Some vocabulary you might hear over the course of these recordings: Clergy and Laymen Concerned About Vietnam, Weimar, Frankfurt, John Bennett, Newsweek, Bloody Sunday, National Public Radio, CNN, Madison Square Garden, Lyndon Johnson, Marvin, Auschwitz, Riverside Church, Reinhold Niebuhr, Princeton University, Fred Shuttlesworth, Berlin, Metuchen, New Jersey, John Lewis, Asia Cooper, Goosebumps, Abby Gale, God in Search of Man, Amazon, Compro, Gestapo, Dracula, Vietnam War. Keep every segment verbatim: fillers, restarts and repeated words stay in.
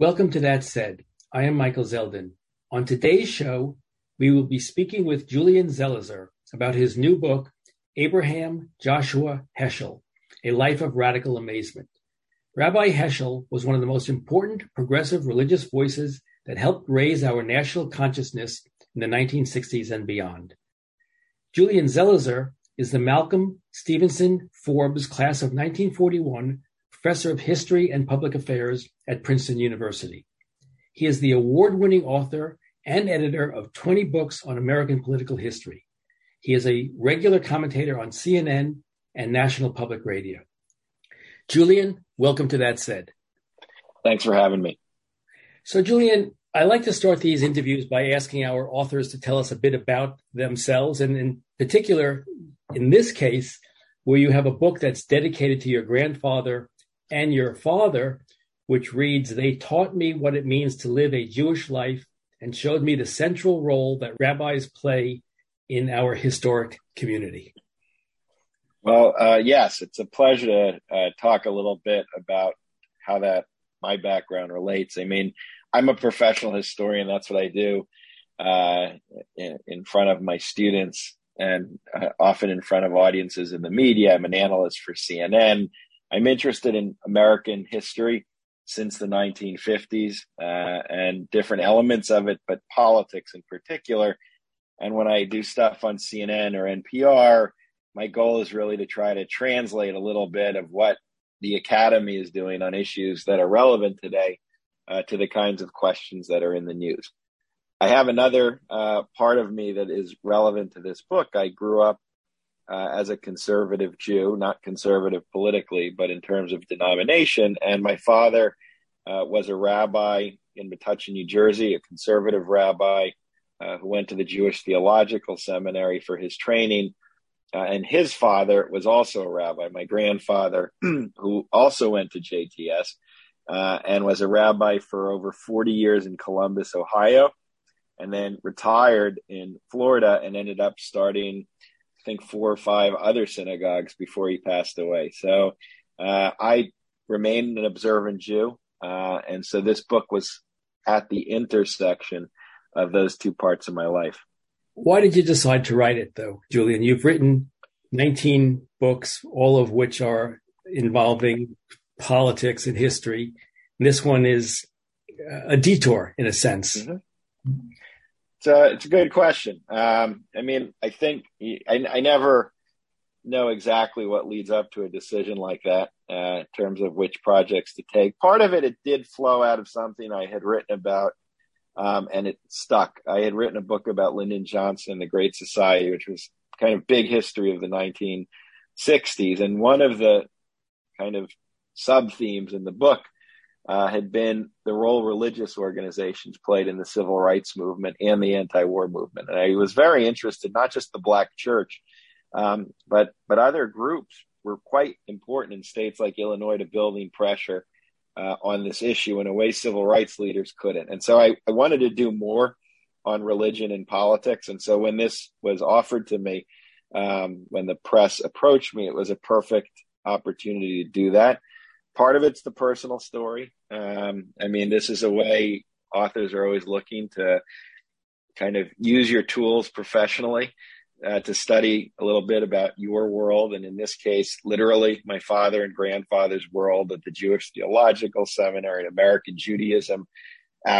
Welcome to That Said. I am Michael Zeldin. On today's show, we will be speaking with Julian Zelizer about his new book, Abraham Joshua Heschel, A Life of Radical Amazement. Rabbi Heschel was one of the most important progressive religious voices that helped raise our national consciousness in the nineteen sixties and beyond. Julian Zelizer is the Malcolm Stevenson Forbes class of nineteen forty-one Professor of History and Public Affairs at Princeton University. He is the award-winning author and editor of twenty books on American political history. He is a regular commentator on C N N and National Public Radio. Julian, welcome to That Said. Thanks for having me. So, Julian, I like to start these interviews by asking our authors to tell us a bit about themselves, and in particular, in this case, where you have a book that's dedicated to your grandfather and your father, which reads, "They taught me what it means to live a Jewish life and showed me the central role that rabbis play in our historic community." Well, uh, yes, it's a pleasure to uh, talk a little bit about how that my background relates. I mean, I'm a professional historian. That's what I do uh, in, in front of my students and uh, often in front of audiences in the media. I'm an analyst for C N N. I'm interested in American history since the nineteen fifties uh, and different elements of it, but politics in particular. And when I do stuff on C N N or N P R, my goal is really to try to translate a little bit of what the academy is doing on issues that are relevant today uh, to the kinds of questions that are in the news. I have another uh, part of me that is relevant to this book. I grew up Uh, as a conservative Jew, not conservative politically, but in terms of denomination. And my father uh, was a rabbi in Metuchen, New Jersey, a conservative rabbi uh, who went to the Jewish Theological Seminary for his training. Uh, and his father was also a rabbi, my grandfather, who also went to J T S uh, and was a rabbi for over forty years in Columbus, Ohio, and then retired in Florida and ended up starting I think four or five other synagogues before he passed away. So uh, I remained an observant Jew. Uh, and so this book was at the intersection of those two parts of my life. Why did you decide to write it, though, Julian? You've written nineteen books, all of which are involving politics and history. And this one is a detour, in a sense. Mm-hmm. So it's a good question. Um, I mean, I think I, I never know exactly what leads up to a decision like that uh, in terms of which projects to take. Part of it, it did flow out of something I had written about, um, and it stuck. I had written a book about Lyndon Johnson, The Great Society, which was kind of big history of the nineteen sixties. And one of the kind of sub-themes in the book Uh, had been the role religious organizations played in the civil rights movement and the anti-war movement. And I was very interested, not just the Black church, um, but but other groups were quite important in states like Illinois to building pressure uh, on this issue in a way civil rights leaders couldn't. And so I, I wanted to do more on religion and politics. And so when this was offered to me, um, when the press approached me, it was a perfect opportunity to do that. Part of it's the personal story. Um, I mean, this is a way authors are always looking to kind of use your tools professionally uh, to study a little bit about your world. And in this case, literally my father and grandfather's world at the Jewish Theological Seminary and American Judaism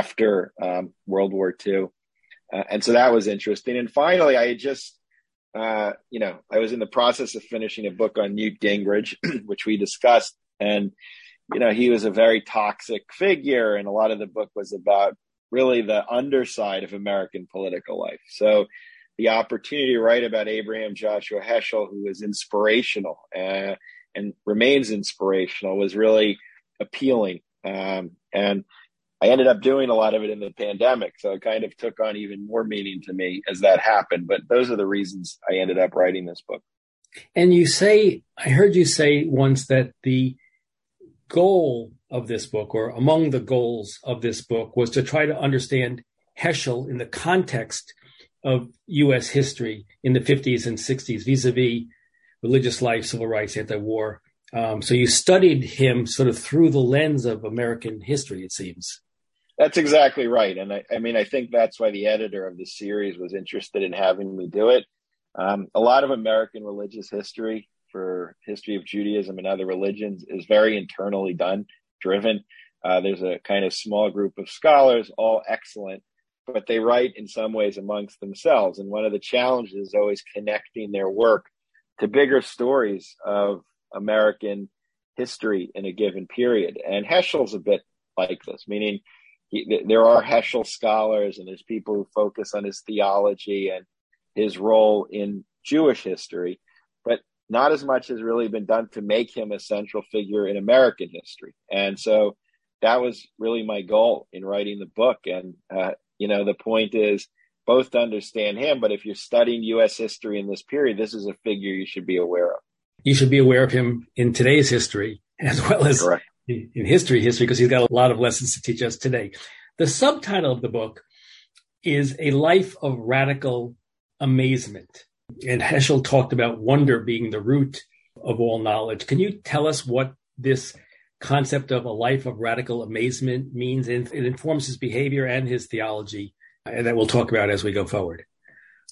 after um, World War Two. Uh, and so that was interesting. And finally, I had just uh, you know, I was in the process of finishing a book on Newt Gingrich, which we discussed. And, you know, he was a very toxic figure. And a lot of the book was about really the underside of American political life. So the opportunity to write about Abraham Joshua Heschel, who was inspirational uh, and remains inspirational, was really appealing. Um, and I ended up doing a lot of it in the pandemic. So it kind of took on even more meaning to me as that happened. But those are the reasons I ended up writing this book. And you say, I heard you say once that the goal of this book, or among the goals of this book, was to try to understand Heschel in the context of U S history in the fifties and sixties, vis-a-vis religious life, civil rights, anti-war. Um, so you studied him sort of through the lens of American history, it seems. That's exactly right. And I, I mean, I think that's why the editor of the series was interested in having me do it. Um, a lot of American religious history, for history of Judaism and other religions, is very internally done, driven. Uh, there's a kind of small group of scholars, all excellent, but they write in some ways amongst themselves. And one of the challenges is always connecting their work to bigger stories of American history in a given period. And Heschel's a bit like this, meaning he, there are Heschel scholars and there's people who focus on his theology and his role in Jewish history, but not as much has really been done to make him a central figure in American history. And so that was really my goal in writing the book. And, uh, you know, the point is both to understand him, but if you're studying U S history in this period, this is a figure you should be aware of. You should be aware of him in today's history as well as Correct. in history, history, because he's got a lot of lessons to teach us today. The subtitle of the book is A Life of Radical Amazement. And Heschel talked about wonder being the root of all knowledge. Can you tell us what this concept of a life of radical amazement means? It informs his behavior and his theology, and that we'll talk about as we go forward.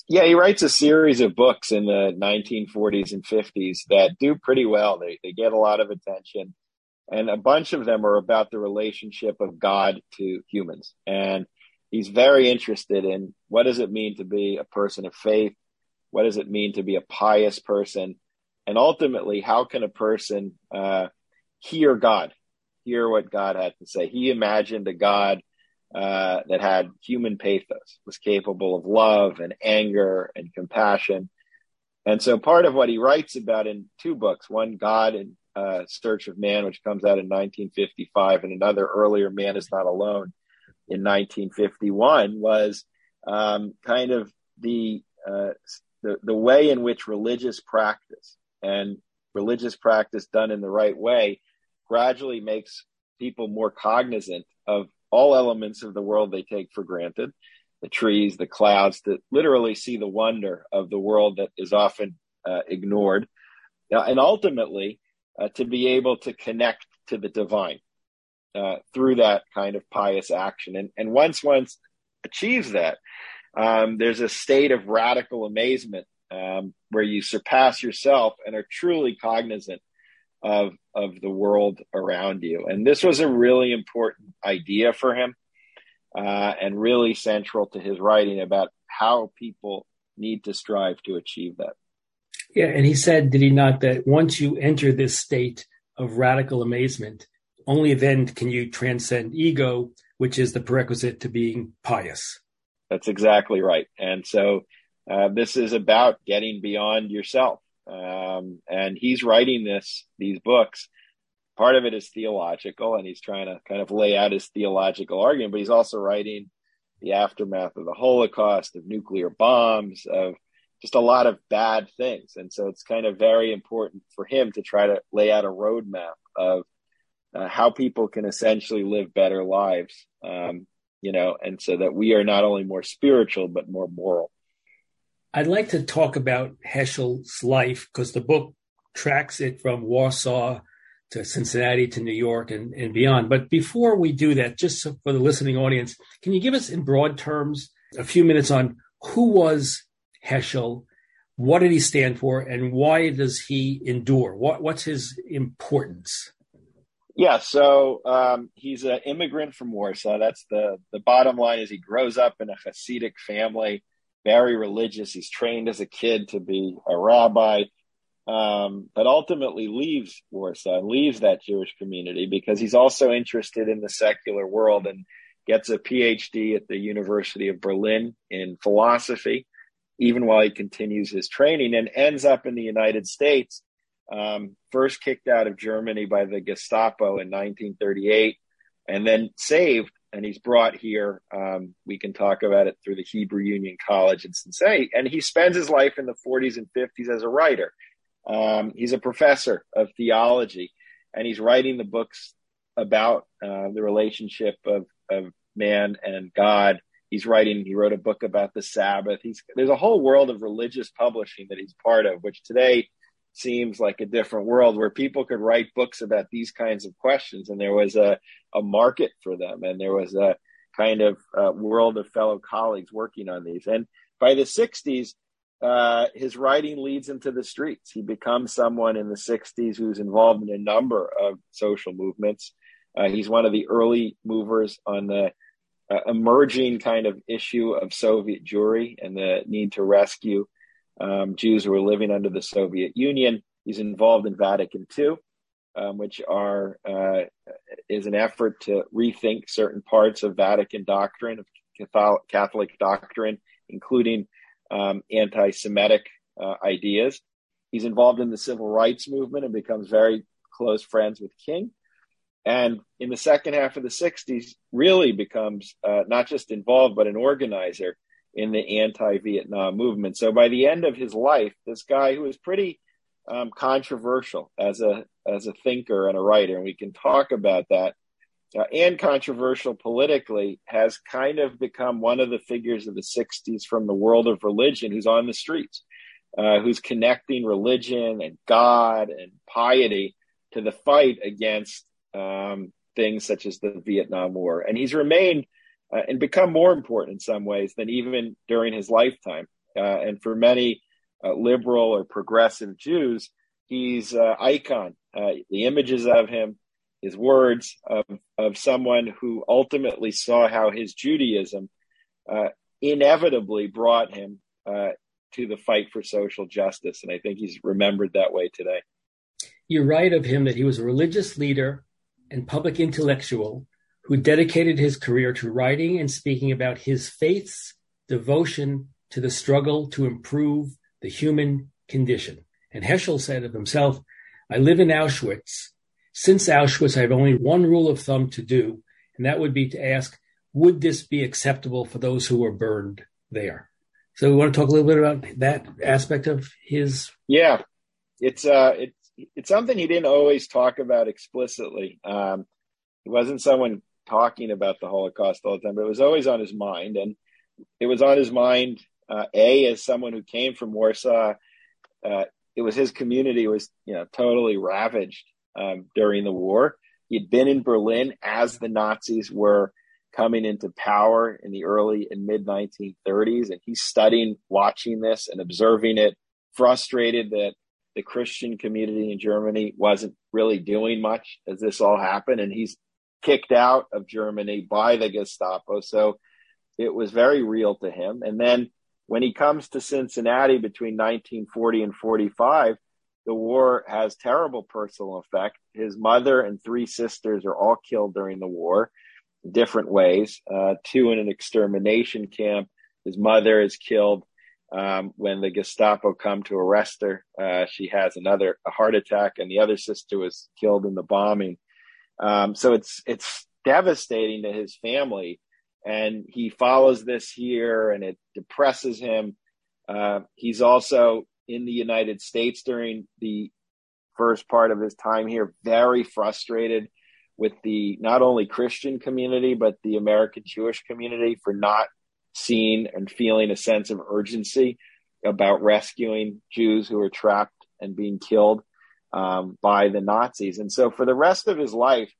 Yeah, he writes a series of books in the nineteen forties and fifties that do pretty well. They they get a lot of attention, and a bunch of them are about the relationship of God to humans. And he's very interested in what does it mean to be a person of faith? What does it mean to be a pious person? And ultimately, how can a person uh, hear God, hear what God had to say? He imagined a God uh, that had human pathos, was capable of love and anger and compassion. And so part of what he writes about in two books, one, God in uh, Search of Man, which comes out in nineteen fifty-five, and another earlier, Man is Not Alone, in nineteen fifty-one, was um, kind of the uh, The, the way in which religious practice and religious practice done in the right way gradually makes people more cognizant of all elements of the world they take for granted, the trees, the clouds, that literally see the wonder of the world that is often uh, ignored. Now, and ultimately, uh, to be able to connect to the divine uh, through that kind of pious action. And, and once one achieves that, Um, there's a state of radical amazement um, where you surpass yourself and are truly cognizant of of the world around you. And this was a really important idea for him uh, and really central to his writing about how people need to strive to achieve that. Yeah, and he said, did he not, that once you enter this state of radical amazement, only then can you transcend ego, which is the prerequisite to being pious. That's exactly right. And so uh, this is about getting beyond yourself. Um, and he's writing this, these books. Part of it is theological, and he's trying to kind of lay out his theological argument, but he's also writing the aftermath of the Holocaust, of nuclear bombs, of just a lot of bad things. And so it's kind of very important for him to try to lay out a roadmap of uh, how people can essentially live better lives. Um You know, and so that we are not only more spiritual, but more moral. I'd like to talk about Heschel's life because the book tracks it from Warsaw to Cincinnati to New York and, and beyond. But before we do that, just so for the listening audience, can you give us in broad terms a few minutes on who was Heschel? What did he stand for? And why does he endure? What, what's his importance? Yeah, so um, he's an immigrant from Warsaw. That's the, the bottom line is he grows up in a Hasidic family, very religious. He's trained as a kid to be a rabbi, um, but ultimately leaves Warsaw, leaves that Jewish community because he's also interested in the secular world and gets a P H D at the University of Berlin in philosophy, even while he continues his training, and ends up in the United States. Um, first kicked out of Germany by the Gestapo in nineteen thirty-eight, and then saved, and he's brought here. Um, we can talk about it through the Hebrew Union College in Cincinnati. And he spends his life in the forties and fifties as a writer. Um, he's a professor of theology, and he's writing the books about uh, the relationship of, of man and God. He's writing, he wrote a book about the Sabbath. He's, there's a whole world of religious publishing that he's part of, which today seems like a different world where people could write books about these kinds of questions. And there was a, a market for them. And there was a, kind of uh, world of fellow colleagues working on these. And by the sixties, uh, his writing leads him to the streets. He becomes someone in the sixties who's involved in a number of social movements. Uh, he's one of the early movers on the uh, emerging kind of issue of Soviet Jewry and the need to rescue um, Jews who were living under the Soviet Union. He's involved in Vatican Two, um, which are uh, is an effort to rethink certain parts of Vatican doctrine, of Catholic doctrine, including um, anti-Semitic uh, ideas. He's involved in the civil rights movement and becomes very close friends with King. And in the second half of the sixties, really becomes uh, not just involved, but an organizer in the anti-Vietnam movement. So by the end of his life, this guy who is pretty um, controversial as a as a thinker and a writer, and we can talk about that, uh, and controversial politically, has kind of become one of the figures of the sixties from the world of religion who's on the streets, uh, who's connecting religion and God and piety to the fight against Um, things such as the Vietnam War. And he's remained uh, and become more important in some ways than even during his lifetime. Uh, and for many uh, liberal or progressive Jews, he's an uh, icon. Uh, the images of him, his words of, of someone who ultimately saw how his Judaism uh, inevitably brought him uh, to the fight for social justice. And I think he's remembered that way today. You write of him that he was a religious leader and public intellectual who dedicated his career to writing and speaking about his faith's devotion to the struggle to improve the human condition. And Heschel said of himself, "I live in Auschwitz. Since Auschwitz, I have only one rule of thumb to do, and that would be to ask, would this be acceptable for those who were burned there?" So we want to talk a little bit about that aspect of his. Yeah, it's uh, it's, It's something he didn't always talk about explicitly. Um, it wasn't someone talking about the Holocaust all the time, but it was always on his mind. And it was on his mind, uh, A, as someone who came from Warsaw. Uh, it was his community was, you know, totally ravaged um, during the war. He'd been in Berlin as the Nazis were coming into power in the early and mid nineteen thirties. And he's studying, watching this and observing it, frustrated that the Christian community in Germany wasn't really doing much as this all happened. And he's kicked out of Germany by the Gestapo. So it was very real to him. And then when he comes to Cincinnati between nineteen forty and forty-five, the war has terrible personal effect. His mother and three sisters are all killed during the war in different ways, uh, two in an extermination camp. His mother is killed. Um, when the Gestapo come to arrest her, uh, she has another a heart attack, and the other sister was killed in the bombing. Um, so it's it's devastating to his family, and he follows this here, and it depresses him. Uh, he's also in the United States during the first part of his time here, very frustrated with the not only Christian community but the American Jewish community for not seeing and feeling a sense of urgency about rescuing Jews who were trapped and being killed um, by the Nazis. And so for the rest of his life,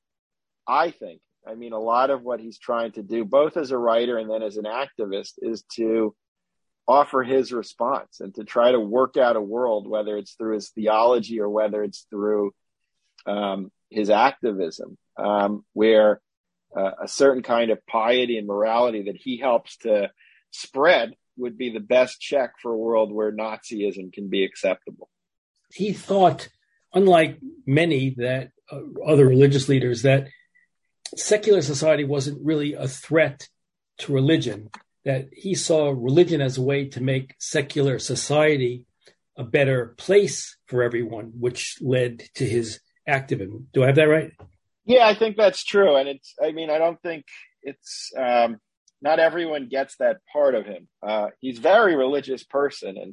I think, I mean, a lot of what he's trying to do, both as a writer and then as an activist, is to offer his response and to try to work out a world, whether it's through his theology or whether it's through um, his activism, um, where Uh, a certain kind of piety and morality that he helps to spread would be the best check for a world where Nazism can be acceptable. He thought, unlike many that uh, other religious leaders, that secular society wasn't really a threat to religion, that he saw religion as a way to make secular society a better place for everyone, which led to his activism. Do I have that right? Yeah, I think that's true. And it's, I mean, I don't think it's, um, not everyone gets that part of him. Uh, he's a very religious person. And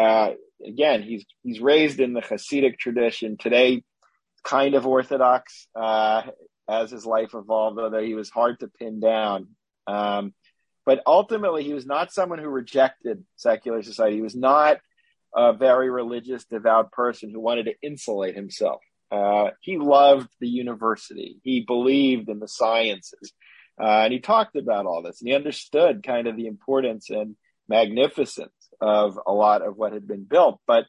uh, again, he's he's raised in the Hasidic tradition, today kind of Orthodox uh, as his life evolved, although he was hard to pin down. Um, but ultimately, he was not someone who rejected secular society. He was not a very religious, devout person who wanted to insulate himself. Uh, he loved the university. He believed in the sciences. Uh, and he talked about all this, and he understood kind of the importance and magnificence of a lot of what had been built. But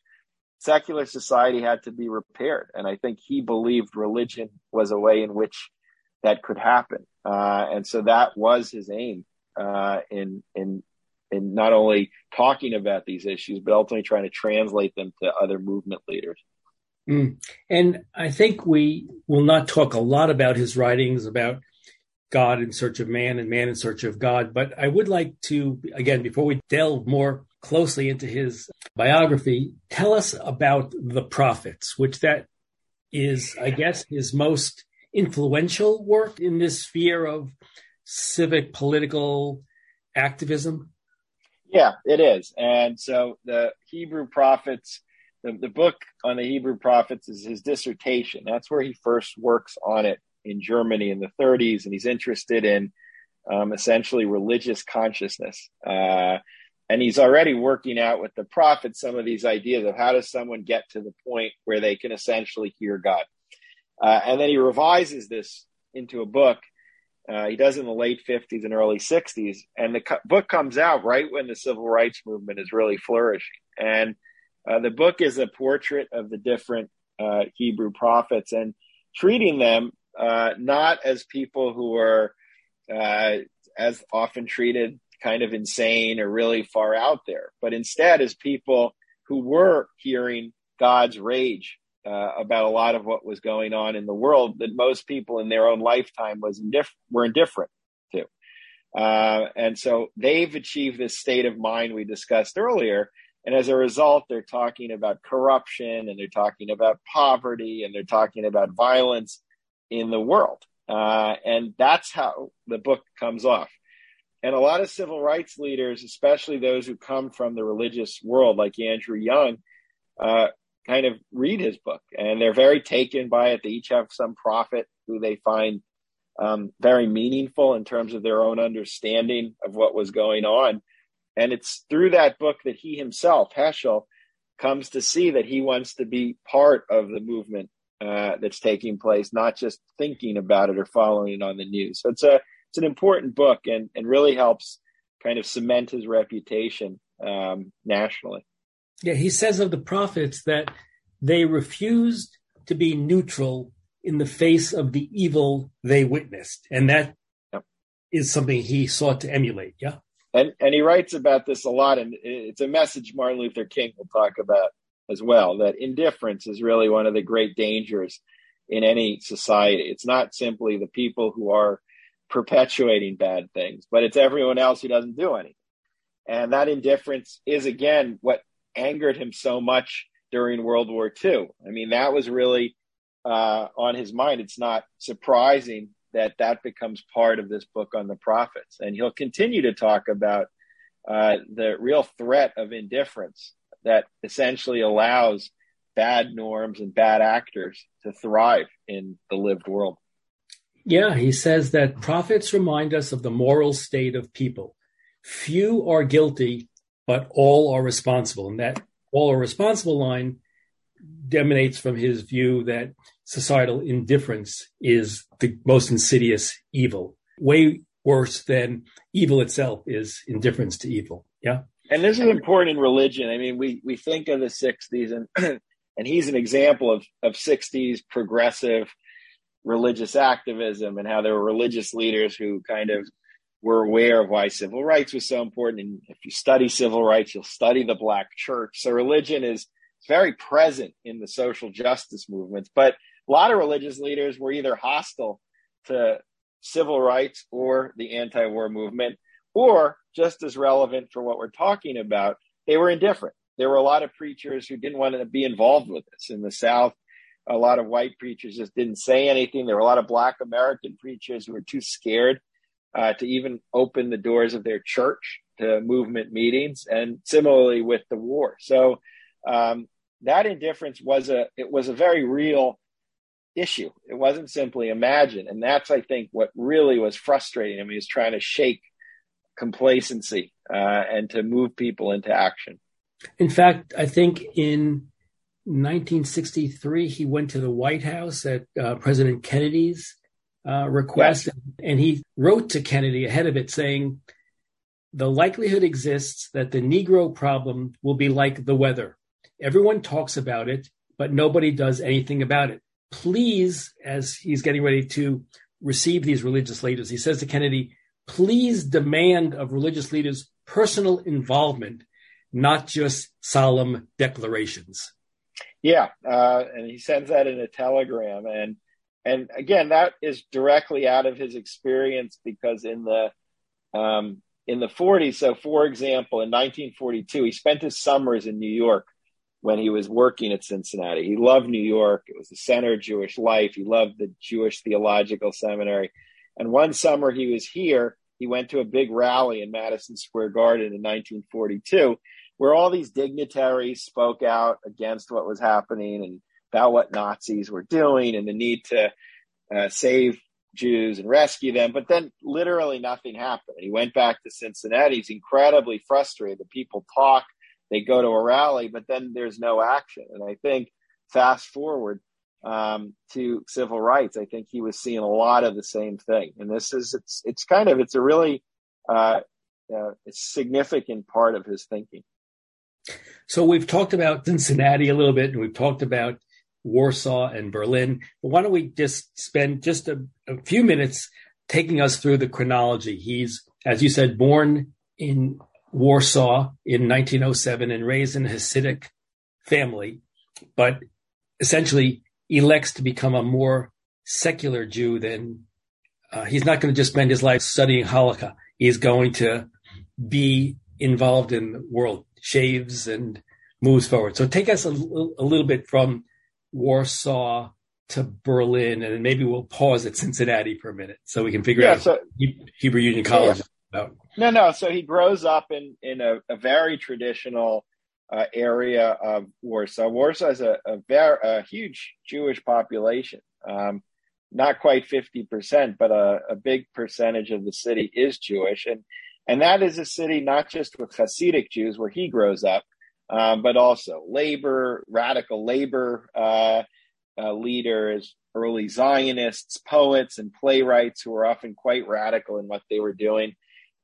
secular society had to be repaired. And I think he believed religion was a way in which that could happen. Uh, and so that was his aim uh, in, in, in not only talking about these issues, but ultimately trying to translate them to other movement leaders. Mm. And I think we will not talk a lot about his writings about God in Search of Man and Man in Search of God. But I would like to, again, before we delve more closely into his biography, tell us about The Prophets, which that is, I guess, his most influential work in this sphere of civic political activism. Yeah, it is. And so the Hebrew Prophets, the, the book on the Hebrew Prophets is his dissertation. That's where he first works on it in Germany in the thirties. And he's interested in um, essentially religious consciousness. Uh, and he's already working out with the prophets some of these ideas of how does someone get to the point where they can essentially hear God. Uh, and then he revises this into a book. Uh, he does it in the late fifties and early sixties. And the co- book comes out right when the civil rights movement is really flourishing. And uh, the book is a portrait of the different uh, Hebrew prophets and treating them uh, not as people who are uh, as often treated kind of insane or really far out there, but instead as people who were hearing God's rage Uh, about a lot of what was going on in the world that most people in their own lifetime was indif- were indifferent to. Uh, and so they've achieved this state of mind we discussed earlier. And as a result, they're talking about corruption, and they're talking about poverty, and they're talking about violence in the world. Uh, and that's how the book comes off. And a lot of civil rights leaders, especially those who come from the religious world, like Andrew Young, uh, kind of read his book, and they're very taken by it. They each have some prophet who they find um, very meaningful in terms of their own understanding of what was going on. And it's through that book that he himself, Heschel, comes to see that he wants to be part of the movement uh, that's taking place, not just thinking about it or following it on the news. So it's a, it's an important book, and, and really helps kind of cement his reputation um, nationally. Yeah, he says of the prophets that they refused to be neutral in the face of the evil they witnessed. And that yep. is something he sought to emulate, yeah? And and he writes about this a lot, and it's a message Martin Luther King will talk about as well, that indifference is really one of the great dangers in any society. It's not simply the people who are perpetuating bad things, but it's everyone else who doesn't do anything. And that indifference is, again, what angered him so much during World War Two. I mean, that was really uh, on his mind. It's not surprising that that becomes part of this book on the prophets. And he'll continue to talk about uh, the real threat of indifference that essentially allows bad norms and bad actors to thrive in the lived world. Yeah, he says that prophets remind us of the moral state of people. Few are guilty, but all are responsible. And that all are responsible line emanates from his view that societal indifference is the most insidious evil. Way worse than evil itself is indifference to evil. Yeah. And this is important in religion. I mean, we, we think of the sixties, and and he's an example of, of sixties progressive religious activism, and how there were religious leaders who kind of were aware of why civil rights was so important. And if you study civil rights, you'll study the Black church. So religion is very present in the social justice movements. But a lot of religious leaders were either hostile to civil rights or the anti-war movement, or just as relevant for what we're talking about, they were indifferent. There were a lot of preachers who didn't want to be involved with this. In the South, a lot of white preachers just didn't say anything. There were a lot of Black American preachers who were too scared Uh, to even open the doors of their church to movement meetings, and similarly with the war. So um, that indifference was a, it was a very real issue. It wasn't simply imagined. And that's, I think, what really was frustrating him. He was trying to shake complacency uh, and to move people into action. In fact, I think in nineteen sixty-three, he went to the White House at uh, President Kennedy's uh, request. Yeah. And he wrote to Kennedy ahead of it saying, the likelihood exists that the Negro problem will be like the weather. Everyone talks about it, but nobody does anything about it. Please, as he's getting ready to receive these religious leaders, he says to Kennedy, please demand of religious leaders personal involvement, not just solemn declarations. Yeah, uh, and he sends that in a telegram. And and again, that is directly out of his experience, because in the um, in the forties, so for example, in nineteen forty-two, he spent his summers in New York when he was working at Cincinnati. He loved New York. It was the center of Jewish life. He loved the Jewish Theological Seminary. And one summer he was here, he went to a big rally in Madison Square Garden in nineteen forty-two, where all these dignitaries spoke out against what was happening and about what Nazis were doing and the need to uh, save Jews and rescue them. But then literally nothing happened. He went back to Cincinnati. He's incredibly frustrated. People talk, they go to a rally, but then there's no action. And I think fast forward Um, to civil rights, I think he was seeing a lot of the same thing. And this is, it's, it's kind of, it's a really uh, uh, significant part of his thinking. So we've talked about Cincinnati a little bit, and we've talked about Warsaw and Berlin. But why don't we just spend just a, a few minutes taking us through the chronology? He's, as you said, born in Warsaw in nineteen oh seven and raised in a Hasidic family, but essentially elects to become a more secular Jew than uh, he's not going to just spend his life studying Holocaust. He's going to be involved in the world, shaves and moves forward. So take us a, a little bit from Warsaw to Berlin, and maybe we'll pause at Cincinnati for a minute so we can figure yeah, out so, Hebrew Union College. Yeah. No, no. So he grows up in, in a, a very traditional Uh, area of Warsaw. Warsaw has a, a, very, a huge Jewish population, um, not quite fifty percent, but a, a big percentage of the city is Jewish. And and that is a city not just with Hasidic Jews where he grows up, um, but also labor, radical labor uh, uh, leaders, early Zionists, poets, and playwrights who were often quite radical in what they were doing.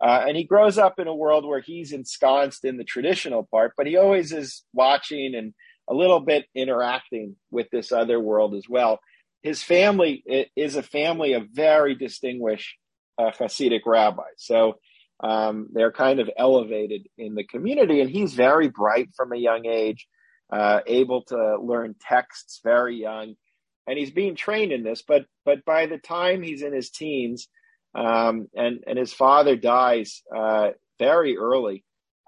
Uh, and he grows up in a world where he's ensconced in the traditional part, but he always is watching and a little bit interacting with this other world as well. His family is a family of very distinguished uh, Hasidic rabbis. So um, they're kind of elevated in the community, and he's very bright from a young age, uh, able to learn texts very young. And he's being trained in this, but but by the time he's in his teens, Um, and, and his father dies uh, very early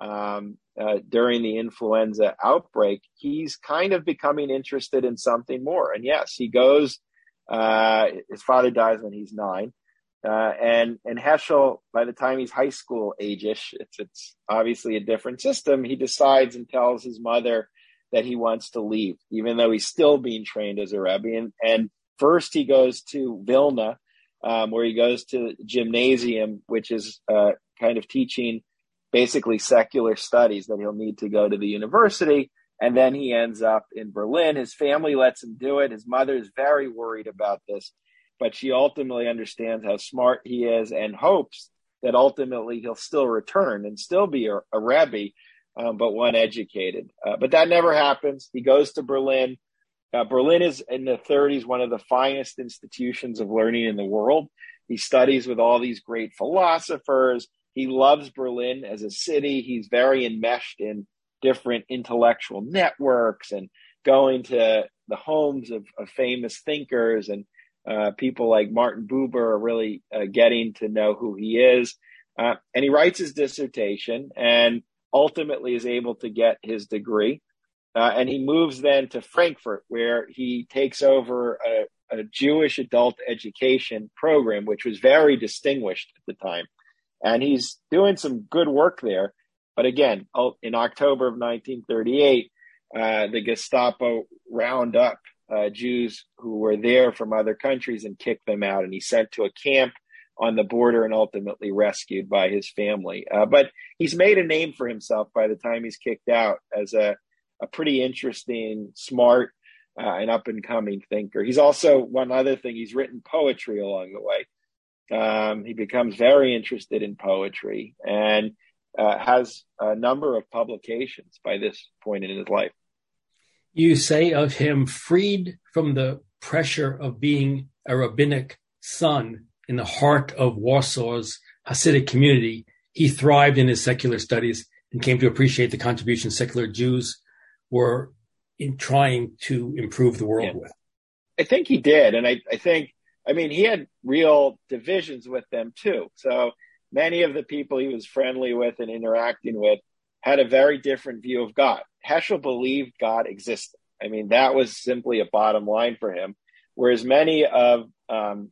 um, uh, during the influenza outbreak, he's kind of becoming interested in something more. And yes, he goes, uh, his father dies when he's nine. Uh, and, and Heschel, by the time he's high school age-ish, it's, it's obviously a different system. He decides and tells his mother that he wants to leave, even though he's still being trained as a Rebbe. And, and first he goes to Vilna, Um, where he goes to gymnasium, which is uh, kind of teaching basically secular studies that he'll need to go to the university. And then he ends up in Berlin. His family lets him do it. His mother is very worried about this, but she ultimately understands how smart he is and hopes that ultimately he'll still return and still be a, a Rebbe, um, but one educated. Uh, but that never happens. He goes to Berlin. Uh, Berlin is, in the thirties, one of the finest institutions of learning in the world. He studies with all these great philosophers. He loves Berlin as a city. He's very enmeshed in different intellectual networks and going to the homes of, of famous thinkers and uh, people like Martin Buber are really uh, getting to know who he is. Uh, and he writes his dissertation and ultimately is able to get his degree. Uh, and he moves then to Frankfurt, where he takes over a, a Jewish adult education program, which was very distinguished at the time. And he's doing some good work there. But again, in October of nineteen thirty-eight, uh, the Gestapo round up uh, Jews who were there from other countries and kicked them out. And he's sent to a camp on the border and ultimately rescued by his family. Uh, but he's made a name for himself by the time he's kicked out as a, a pretty interesting, smart, uh, an up and coming thinker. He's also, one other thing, he's written poetry along the way. Um, he becomes very interested in poetry and uh, has a number of publications by this point in his life. You say of him, freed from the pressure of being a rabbinic son in the heart of Warsaw's Hasidic community, he thrived in his secular studies and came to appreciate the contribution secular Jews were in trying to improve the world yeah. with. I think he did. And I, I think, I mean, he had real divisions with them too. So many of the people he was friendly with and interacting with had a very different view of God. Heschel believed God existed. I mean, that was simply a bottom line for him. Whereas many of um,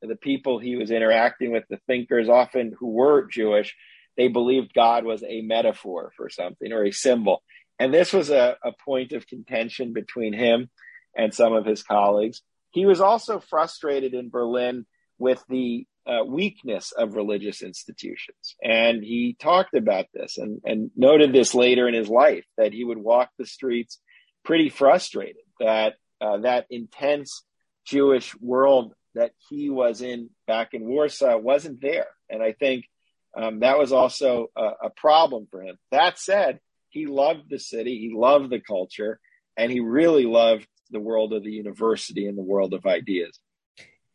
the people he was interacting with, the thinkers often who were Jewish, they believed God was a metaphor for something or a symbol. And this was a, a point of contention between him and some of his colleagues. He was also frustrated in Berlin with the uh, weakness of religious institutions. And he talked about this and, and noted this later in his life, that he would walk the streets pretty frustrated that uh, that intense Jewish world that he was in back in Warsaw wasn't there. And I think um, that was also a, a problem for him. That said, he loved the city, he loved the culture, and he really loved the world of the university and the world of ideas.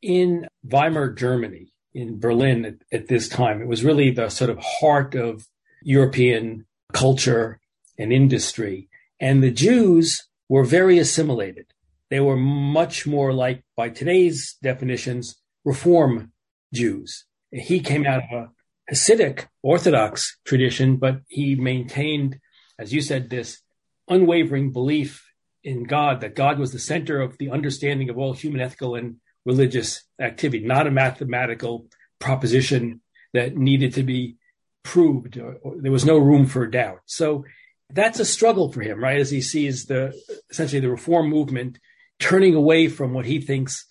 In Weimar, Germany, in Berlin at, at this time, it was really the sort of heart of European culture and industry. And the Jews were very assimilated. They were much more like, by today's definitions, Reform Jews. He came out of a Hasidic Orthodox tradition, but he maintained, as you said, this unwavering belief in God, that God was the center of the understanding of all human ethical and religious activity, not a mathematical proposition that needed to be proved. Or, or there was no room for doubt. So that's a struggle for him, right, as he sees the essentially the reform movement turning away from what he thinks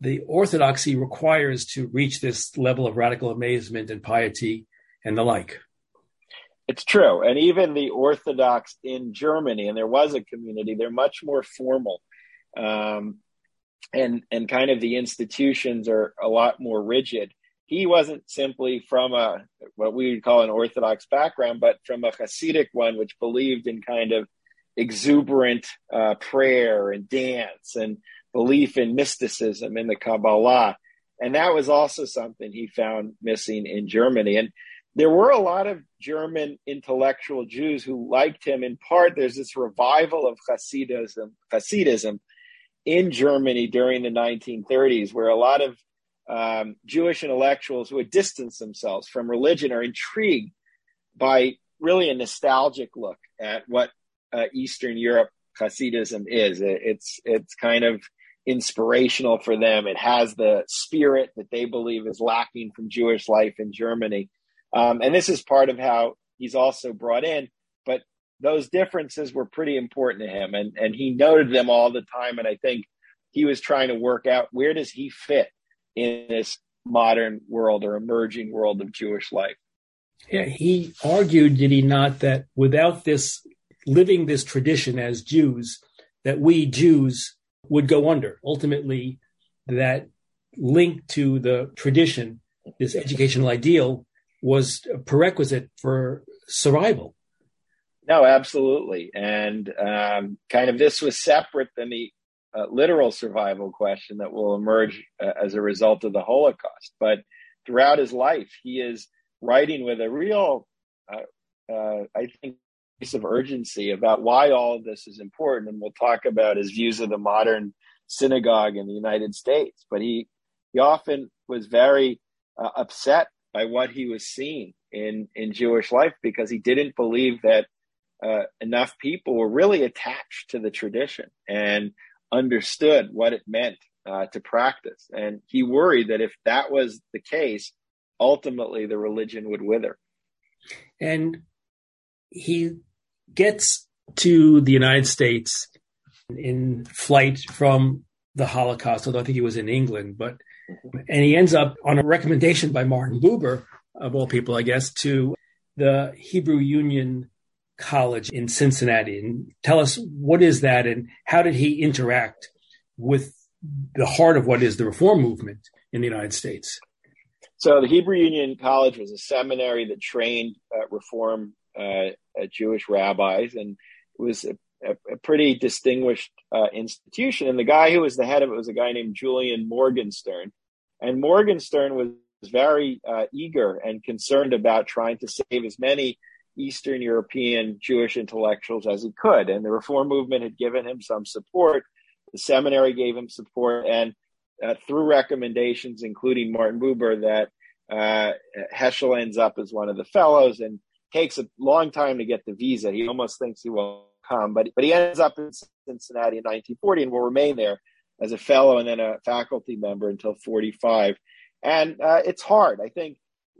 the orthodoxy requires to reach this level of radical amazement and piety and the like. It's true. And even the Orthodox in Germany, and there was a community, they're much more formal. Um, and and kind of the institutions are a lot more rigid. He wasn't simply from a what we would call an Orthodox background, but from a Hasidic one, which believed in kind of exuberant uh, prayer and dance and belief in mysticism and the Kabbalah. And that was also something he found missing in Germany. And there were a lot of German intellectual Jews who liked him. In part, there's this revival of Hasidism, Hasidism in Germany during the nineteen thirties, where a lot of um, Jewish intellectuals who had distanced themselves from religion are intrigued by really a nostalgic look at what uh, Eastern Europe Hasidism is. It, it's, it's kind of inspirational for them. It has the spirit that they believe is lacking from Jewish life in Germany. Um, and this is part of how he's also brought in, but those differences were pretty important to him. And, and he noted them all the time. And I think he was trying to work out, where does he fit in this modern world or emerging world of Jewish life? Yeah, he argued, did he not, that without this, living this tradition as Jews, that we Jews would go under. Ultimately, that link to the tradition, this educational ideal, was a prerequisite for survival. No, absolutely. And um, kind of this was separate than the uh, literal survival question that will emerge uh, as a result of the Holocaust. But throughout his life, he is writing with a real, uh, uh, I think, piece of urgency about why all of this is important. And we'll talk about his views of the modern synagogue in the United States. But he, he often was very uh, upset by what he was seeing in, in Jewish life, because he didn't believe that uh, enough people were really attached to the tradition and understood what it meant uh, to practice. And he worried that if that was the case, ultimately the religion would wither. And he gets to the United States in flight from the Holocaust, although I think he was in England, but and he ends up on a recommendation by Martin Buber, of all people, I guess, to the Hebrew Union College in Cincinnati. And tell us, what is that and how did he interact with the heart of what is the reform movement in the United States? So the Hebrew Union College was a seminary that trained uh, reform uh, uh, Jewish rabbis, and it was a, a, a pretty distinguished uh, institution. And the guy who was the head of it was a guy named Julian Morgenstern. And Morgenstern was very uh, eager and concerned about trying to save as many Eastern European Jewish intellectuals as he could. And the reform movement had given him some support. The seminary gave him support. And uh, through recommendations, including Martin Buber, that uh, Heschel ends up as one of the fellows and takes a long time to get the visa. He almost thinks he won't come, but, but he ends up in Cincinnati in nineteen forty and will remain there as a fellow and then a faculty member until forty-five. And uh, it's hard. I think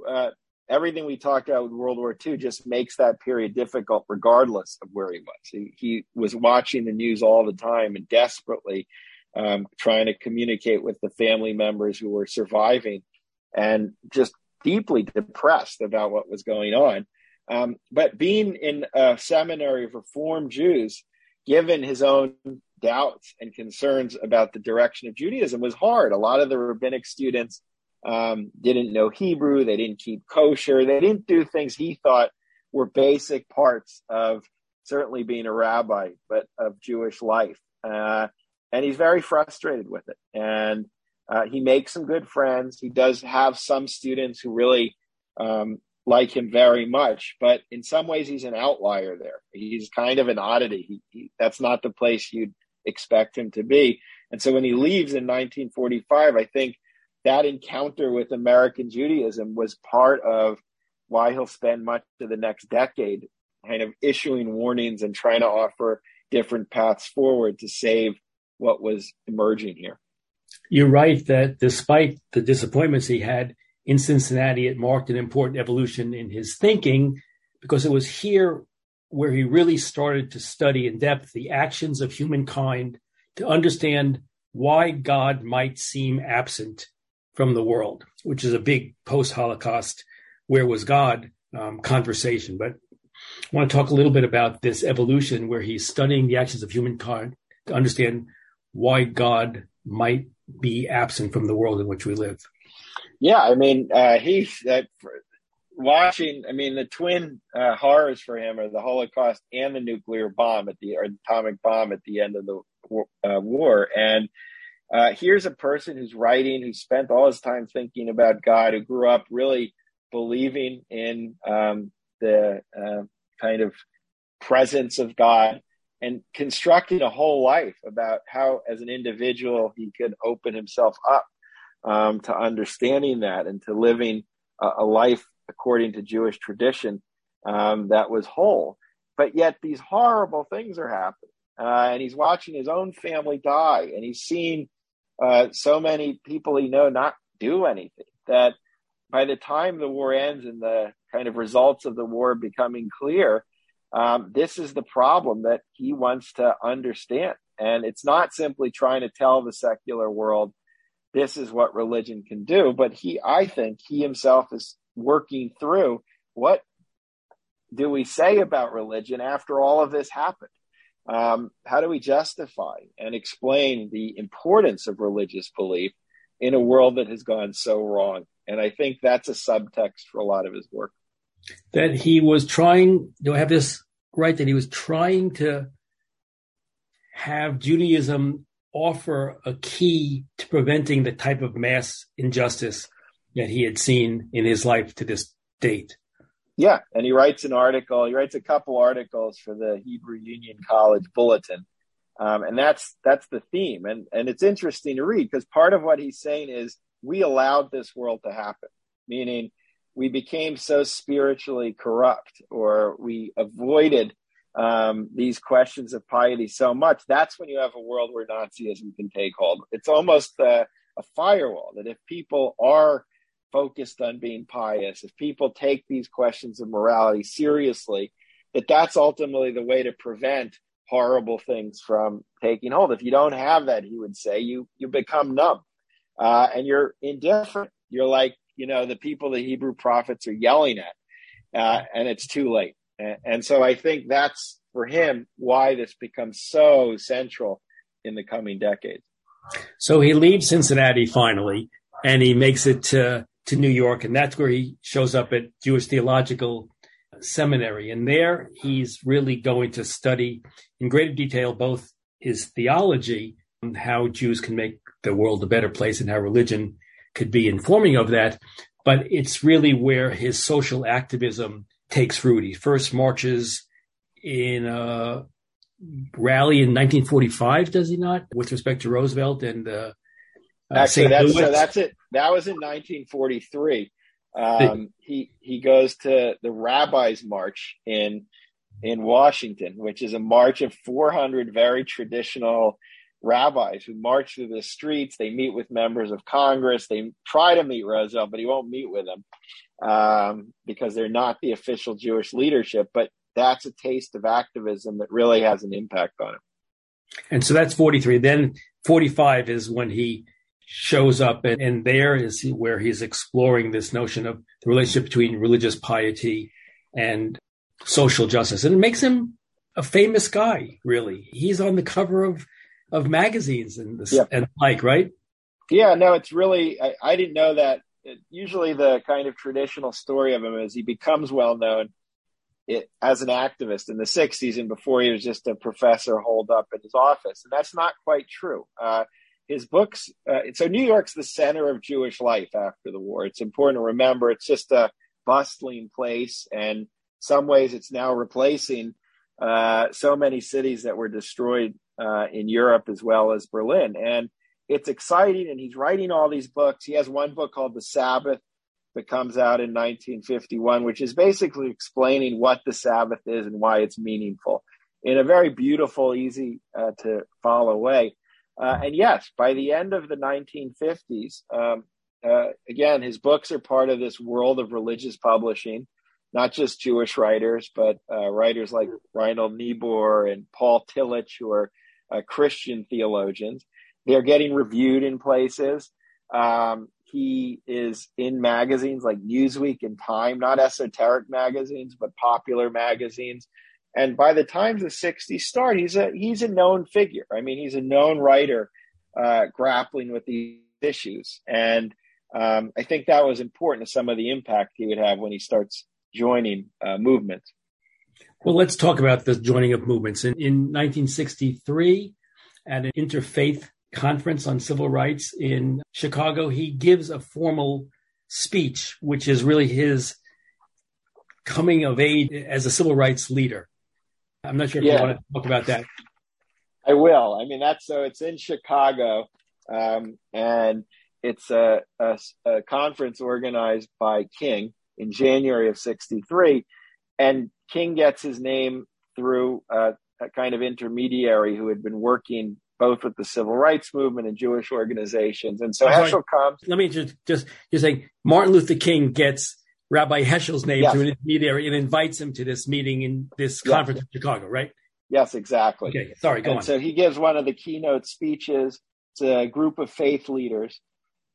uh, everything we talked about with World War Two just makes that period difficult, regardless of where he was. He, he was watching the news all the time and desperately um, trying to communicate with the family members who were surviving and just deeply depressed about what was going on. Um, but being in a seminary of Reform Jews, given his own doubts and concerns about the direction of Judaism, was hard. A lot of the rabbinic students Um, didn't know Hebrew, they didn't keep kosher, they didn't do things he thought were basic parts of certainly being a rabbi, but of Jewish life. Uh, and he's very frustrated with it. And uh, he makes some good friends. He does have some students who really um, like him very much, but in some ways he's an outlier there. He's kind of an oddity. He, he, that's not the place you'd expect him to be. And so when he leaves in nineteen forty-five, I think that encounter with American Judaism was part of why he'll spend much of the next decade kind of issuing warnings and trying to offer different paths forward to save what was emerging here. You're right that despite the disappointments he had in Cincinnati, it marked an important evolution in his thinking, because it was here where he really started to study in depth the actions of humankind to understand why God might seem absent from the world, which is a big post-Holocaust, where was God um, conversation. But I want to talk a little bit about this evolution where he's studying the actions of humankind to understand why God might be absent from the world in which we live. Yeah, I mean, uh, he's uh, watching, I mean, the twin uh, horrors for him are the Holocaust and the nuclear bomb at the or atomic bomb at the end of the uh, war. And Uh, here's a person who's writing, who spent all his time thinking about God, who grew up really believing in um, the uh, kind of presence of God, and constructing a whole life about how, as an individual, he could open himself up um, to understanding that and to living a, a life according to Jewish tradition um, that was whole. But yet these horrible things are happening. Uh, and he's watching his own family die, and he's seeing Uh, so many people he know not do anything, that by the time the war ends and the kind of results of the war becoming clear, um, this is the problem that he wants to understand. And it's not simply trying to tell the secular world, this is what religion can do. But he, I think he himself is working through, what do we say about religion after all of this happened? Um, how do we justify and explain the importance of religious belief in a world that has gone so wrong? And I think that's a subtext for a lot of his work. That he was trying, do I have this right, that he was trying to have Judaism offer a key to preventing the type of mass injustice that he had seen in his life to this date. Yeah, and he writes an article. He writes a couple articles for the Hebrew Union College Bulletin, um, and that's that's the theme. And and it's interesting to read, because part of what he's saying is we allowed this world to happen, meaning we became so spiritually corrupt, or we avoided um, these questions of piety so much. That's when you have a world where Nazism can take hold. It's almost a, a firewall, that if people are focused on being pious, if people take these questions of morality seriously, that that's ultimately the way to prevent horrible things from taking hold. If you don't have that, he would say, you you become numb uh, and you're indifferent. You're like, you know, the people the Hebrew prophets are yelling at, uh, and it's too late. And, and so I think that's, for him, why this becomes so central in the coming decades. So he leaves Cincinnati finally, and he makes it to, to New York, and that's where he shows up at Jewish Theological Seminary. And there he's really going to study in greater detail both his theology and how Jews can make the world a better place and how religion could be informing of that. But it's really where his social activism takes root. He first marches in a rally in nineteen forty-five, does he not, with respect to Roosevelt and uh, actually that's, so that's it. That was in nineteen forty-three. Um, he he goes to the Rabbis' March in in Washington, which is a march of four hundred very traditional rabbis who march through the streets. They meet with members of Congress. They try to meet Roosevelt, but he won't meet with them um, because they're not the official Jewish leadership. But that's a taste of activism that really has an impact on him. And so that's forty-three. Then forty-five is when he shows up, and, and there is where he's exploring this notion of the relationship between religious piety and social justice. And it makes him a famous guy, really. He's on the cover of, of magazines and, the, yeah. and like, right? Yeah, no, it's really, I, I didn't know that. Usually the kind of traditional story of him is he becomes well-known It, as an activist in the sixties, and before he was just a professor holed up in his office. And that's not quite true. Uh, his books, uh, so New York's the center of Jewish life after the war. It's important to remember it's just a bustling place. And some ways it's now replacing uh, so many cities that were destroyed uh, in Europe as well as Berlin. And it's exciting. And he's writing all these books. He has one book called The Sabbath that comes out in nineteen fifty-one, which is basically explaining what the Sabbath is and why it's meaningful in a very beautiful, easy uh, to follow way. Uh, and yes, by the end of the nineteen fifties, um, uh, again, his books are part of this world of religious publishing, not just Jewish writers, but uh, writers like Reinhold Niebuhr and Paul Tillich, who are uh, Christian theologians. They're getting reviewed in places. Um, He is in magazines like Newsweek and Time, not esoteric magazines, but popular magazines. And by the time the sixties start, he's a he's a known figure. I mean, he's a known writer uh, grappling with these issues. And um, I think that was important to some of the impact he would have when he starts joining uh, movements. Well, let's talk about the joining of movements. In, in nineteen sixty-three, at an interfaith conference on civil rights in Chicago, he gives a formal speech, which is really his coming of age as a civil rights leader. I'm not sure if yeah. you want to talk about that. I will. I mean, that's so it's in Chicago, um, and it's a, a, a conference organized by King in January of sixty-three. And King gets his name through uh, a kind of intermediary who had been working both with the civil rights movement and Jewish organizations. And so oh, Heschel comes. Let me just, just, you're saying Martin Luther King gets Rabbi Heschel's name yes. through an intermediary and invites him to this meeting in this yes. conference in Chicago, right? Yes, exactly. Okay, sorry, go and on. So he gives one of the keynote speeches to a group of faith leaders,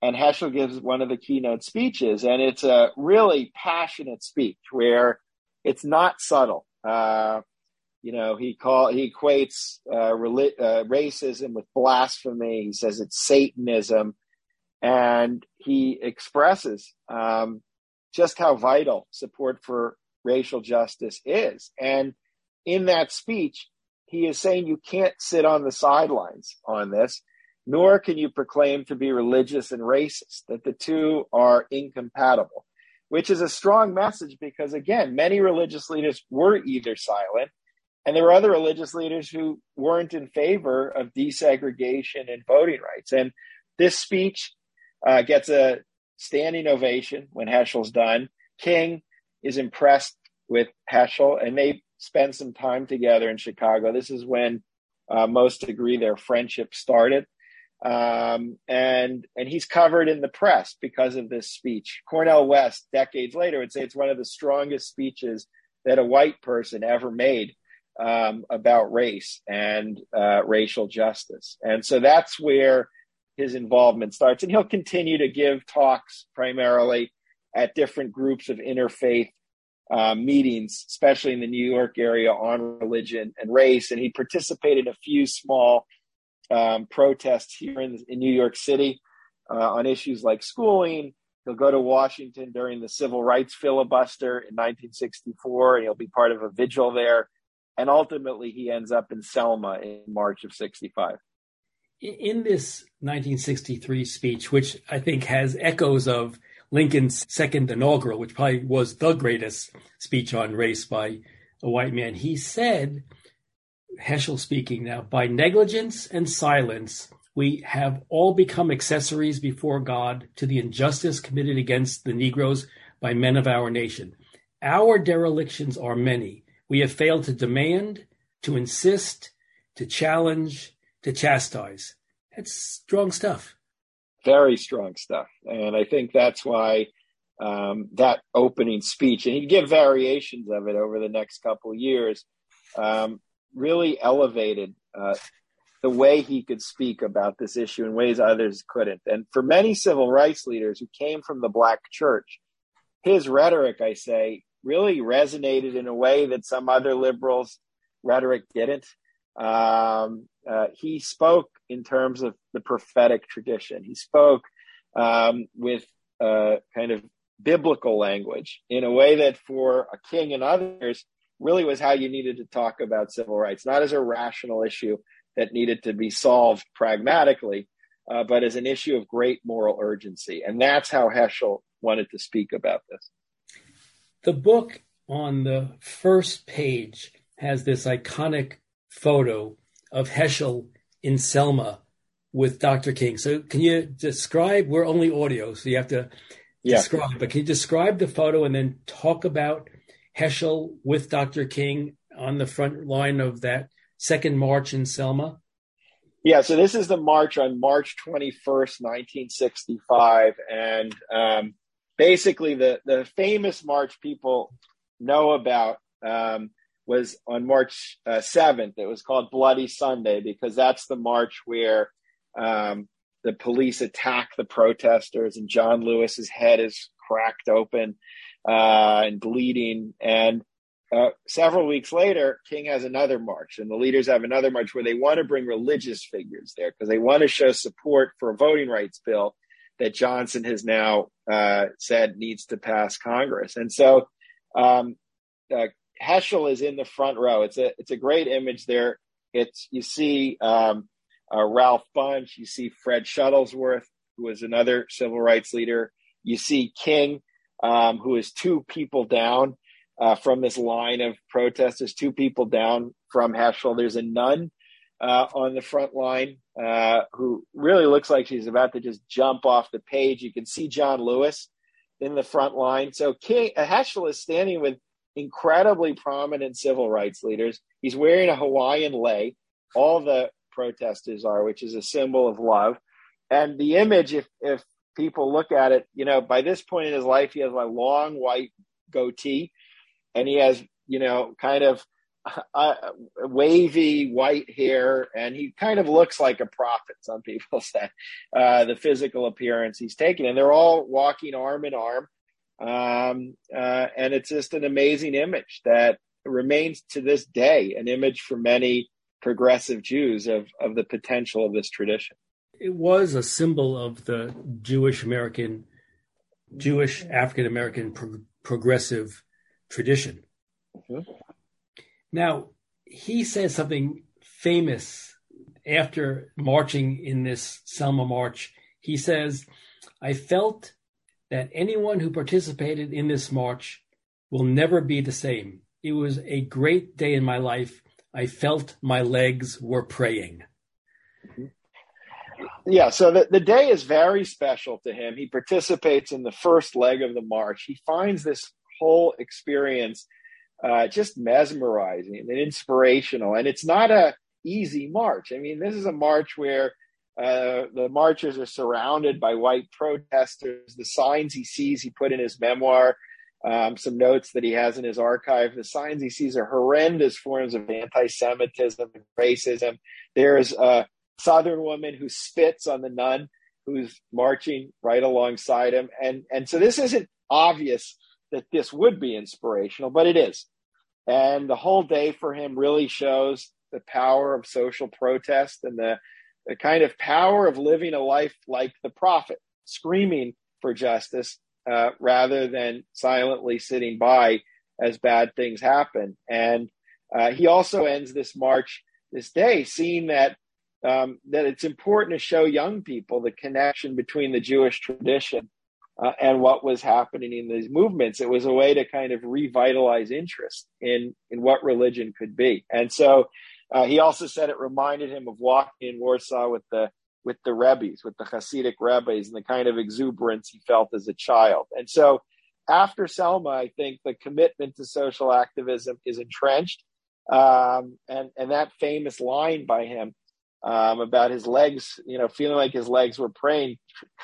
and Heschel gives one of the keynote speeches. And it's a really passionate speech where it's not subtle. Uh, You know, he call he equates uh, relig- uh, racism with blasphemy. He says it's Satanism, and he expresses um, just how vital support for racial justice is. And in that speech, he is saying you can't sit on the sidelines on this, nor can you proclaim to be religious and racist, that the two are incompatible, which is a strong message because, again, many religious leaders were either silent, and there were other religious leaders who weren't in favor of desegregation and voting rights. And this speech uh, gets a standing ovation when Heschel's done. King is impressed with Heschel, and they spend some time together in Chicago. This is when uh, most agree their friendship started. Um, and, and he's covered in the press because of this speech. Cornel West, decades later, would say it's one of the strongest speeches that a white person ever made Um, about race and uh, racial justice. And so that's where his involvement starts. And he'll continue to give talks primarily at different groups of interfaith uh, meetings, especially in the New York area, on religion and race. And he participated in a few small um, protests here in, in New York City uh, on issues like schooling. He'll go to Washington during the civil rights filibuster in nineteen sixty-four, and he'll be part of a vigil there. And ultimately, he ends up in Selma in March of sixty-five. In this nineteen sixty-three speech, which I think has echoes of Lincoln's second inaugural, which probably was the greatest speech on race by a white man, he said, Heschel speaking now, by negligence and silence, we have all become accessories before God to the injustice committed against the Negroes by men of our nation. Our derelictions are many. We have failed to demand, to insist, to challenge, to chastise. That's strong stuff. Very strong stuff. And I think that's why um, that opening speech, and he'd give variations of it over the next couple of years, um, really elevated uh the way he could speak about this issue in ways others couldn't. And for many civil rights leaders who came from the Black church, his rhetoric, I say, really resonated in a way that some other liberals' rhetoric didn't. Um, uh, he spoke in terms of the prophetic tradition. He spoke um, with uh, kind of biblical language in a way that for a king and others really was how you needed to talk about civil rights, not as a rational issue that needed to be solved pragmatically, uh, but as an issue of great moral urgency. And that's how Heschel wanted to speak about this. The book on the first page has this iconic photo of Heschel in Selma with Doctor King. So can you describe, we're only audio, so you have to yeah. describe, but can you describe the photo and then talk about Heschel with Doctor King on the front line of that second march in Selma? Yeah, so this is the march on March twenty-first, nineteen sixty-five. And um, basically the, the famous march people know about um, was on March seventh. It was called Bloody Sunday because that's the march where um, the police attack the protesters and John Lewis's head is cracked open uh, and bleeding. And Uh, several weeks later, King has another march, and the leaders have another march where they want to bring religious figures there because they want to show support for a voting rights bill that Johnson has now uh, said needs to pass Congress. And so um, uh, Heschel is in the front row. It's a it's a great image there. It's you see um, uh, Ralph Bunche, you see Fred Shuttlesworth, who was another civil rights leader. You see King, um, who is two people down. Uh, from this line of protesters, two people down from Heschel. There's a nun uh, on the front line uh, who really looks like she's about to just jump off the page. You can see John Lewis in the front line. So King, Heschel is standing with incredibly prominent civil rights leaders. He's wearing a Hawaiian lei. All the protesters are, which is a symbol of love. And the image, if, if people look at it, you know, by this point in his life, he has a long white goatee. And he has, you know, kind of uh, wavy white hair, and he kind of looks like a prophet, some people say, uh, the physical appearance he's taking. And they're all walking arm in arm. Um, uh, and it's just an amazing image that remains to this day, an image for many progressive Jews of, of the potential of this tradition. It was a symbol of the Jewish American, Jewish African American pro- progressive tradition. Mm-hmm. Now, he says something famous after marching in this Selma march. He says, I felt that anyone who participated in this march will never be the same. It was a great day in my life. I felt my legs were praying. Mm-hmm. Yeah, so the, the day is very special to him. He participates in the first leg of the march. He finds this whole experience uh, just mesmerizing and inspirational. And it's not a easy march. I mean, this is a march where uh, the marchers are surrounded by white protesters. The signs he sees, he put in his memoir, um, some notes that he has in his archive. The signs he sees are horrendous forms of anti-Semitism and racism. There's a Southern woman who spits on the nun who's marching right alongside him. And, and so this isn't obvious that this would be inspirational, but it is. And the whole day for him really shows the power of social protest and the, the kind of power of living a life like the prophet, screaming for justice uh, rather than silently sitting by as bad things happen. And uh, he also ends this march, this day, seeing that um, that it's important to show young people the connection between the Jewish tradition Uh, and what was happening in these movements. It was a way to kind of revitalize interest in, in what religion could be. And so uh, he also said it reminded him of walking in Warsaw with the with the rebbes, with the Hasidic rebbes, and the kind of exuberance he felt as a child. And so after Selma, I think the commitment to social activism is entrenched. Um, and, and that famous line by him Um, about his legs, you know, feeling like his legs were praying,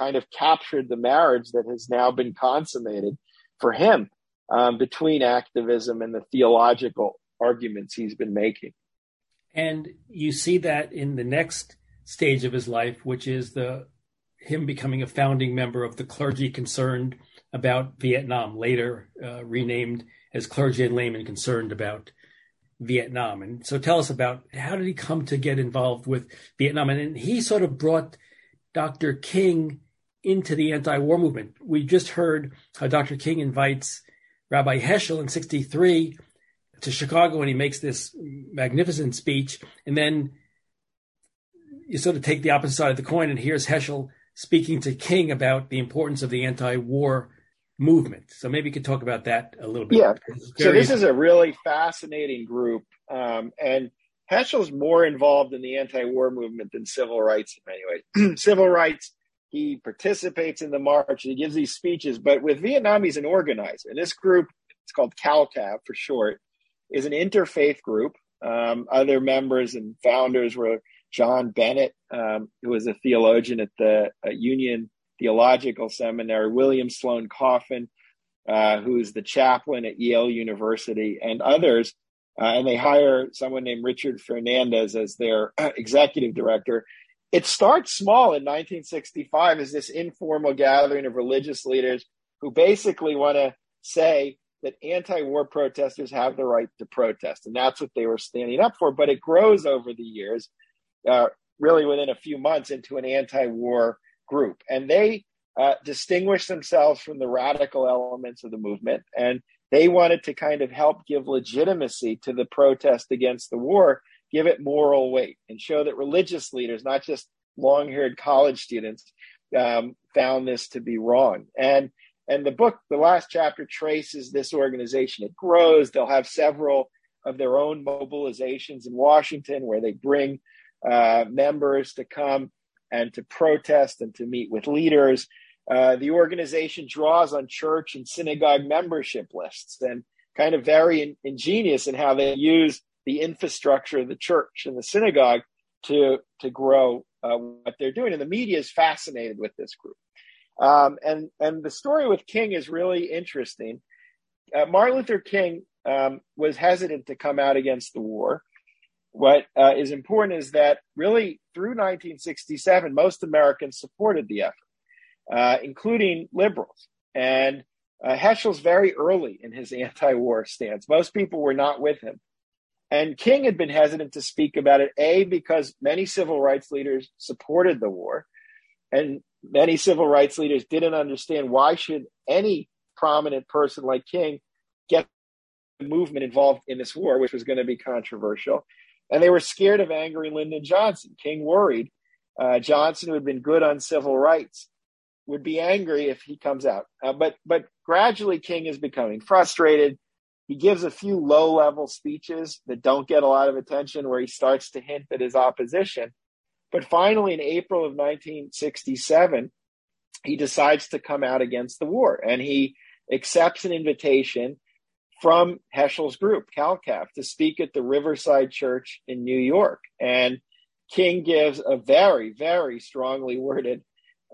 kind of captured the marriage that has now been consummated for him um, between activism and the theological arguments he's been making. And you see that in the next stage of his life, which is the him becoming a founding member of the clergy concerned about Vietnam, later uh, renamed as Clergy and Laymen Concerned About Vietnam. And so tell us about how did he come to get involved with Vietnam? And, and he sort of brought Doctor King into the anti-war movement. We just heard how Doctor King invites Rabbi Heschel in sixty-three to Chicago, and he makes this magnificent speech. And then you sort of take the opposite side of the coin, and here's Heschel speaking to King about the importance of the anti-war movement. So maybe you could talk about that a little bit. Yeah. So this is a really fascinating group. Um, and Heschel's more involved in the anti-war movement than civil rights in many ways. Civil rights, he participates in the march, he gives these speeches, but with Vietnam, he's an organizer. And this group, it's called CalCAV for short, is an interfaith group. Um, other members and founders were John Bennett, um, who was a theologian at the uh, Union Theological Seminary, William Sloane Coffin, uh, who's the chaplain at Yale University, and others. Uh, and they hire someone named Richard Fernandez as their executive director. It starts small in nineteen sixty-five as this informal gathering of religious leaders who basically want to say that anti-war protesters have the right to protest. And that's what they were standing up for. But it grows over the years, uh, really within a few months, into an anti-war group. And they uh, distinguished themselves from the radical elements of the movement. And they wanted to kind of help give legitimacy to the protest against the war, give it moral weight, and show that religious leaders, not just long-haired college students, um, found this to be wrong. And and the book, the last chapter, traces this organization. It grows. They'll have several of their own mobilizations in Washington where they bring uh, members to come and to protest and to meet with leaders. Uh, the organization draws on church and synagogue membership lists, and kind of very in, ingenious in how they use the infrastructure of the church and the synagogue to, to grow uh, what they're doing. And the media is fascinated with this group. Um, and, and the story with King is really interesting. Uh, Martin Luther King um, was hesitant to come out against the war. What uh, is important is that really through nineteen sixty-seven, most Americans supported the effort, uh, including liberals. And uh, Heschel's very early in his anti-war stance. Most people were not with him. And King had been hesitant to speak about it, A, because many civil rights leaders supported the war, and many civil rights leaders didn't understand why should any prominent person like King get the movement involved in this war, which was going to be controversial. And they were scared of angering Lyndon Johnson. King worried uh, Johnson, who had been good on civil rights, would be angry if he comes out. Uh, but but gradually, King is becoming frustrated. He gives a few low-level speeches that don't get a lot of attention, where he starts to hint at his opposition. But finally, in April of nineteen sixty-seven, he decides to come out against the war, and he accepts an invitation from Heschel's group, CalCAV, to speak at the Riverside Church in New York. And King gives a very, very strongly worded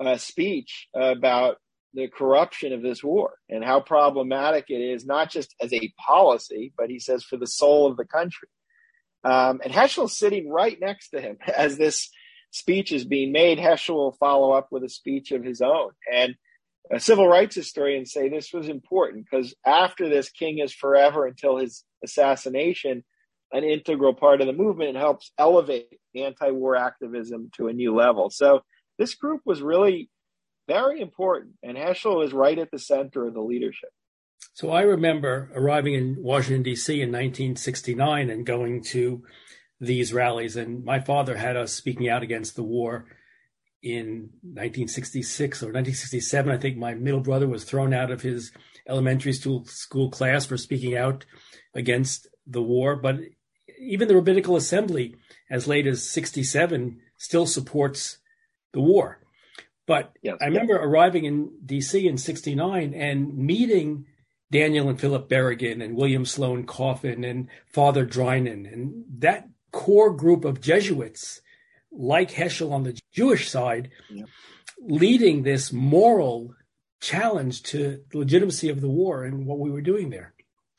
uh, speech about the corruption of this war and how problematic it is, not just as a policy, but he says for the soul of the country. Um, and Heschel's sitting right next to him as this speech is being made. Heschel will follow up with a speech of his own. And Uh, civil rights historians say this was important because after this, King is forever until his assassination, an integral part of the movement and helps elevate anti-war activism to a new level. So this group was really very important, and Heschel is right at the center of the leadership. So I remember arriving in Washington, D C in nineteen sixty-nine and going to these rallies, and my father had us speaking out against the war in nineteen sixty-six or nineteen sixty-seven. I think my middle brother was thrown out of his elementary school, school class for speaking out against the war, but even the Rabbinical Assembly, as late as sixty-seven, still supports the war. But yes, I remember yes. arriving in D C in sixty-nine and meeting Daniel and Philip Berrigan and William Sloane Coffin and Father Drinan, and that core group of Jesuits, like Heschel on the Jewish side, yeah. leading this moral challenge to the legitimacy of the war and what we were doing there.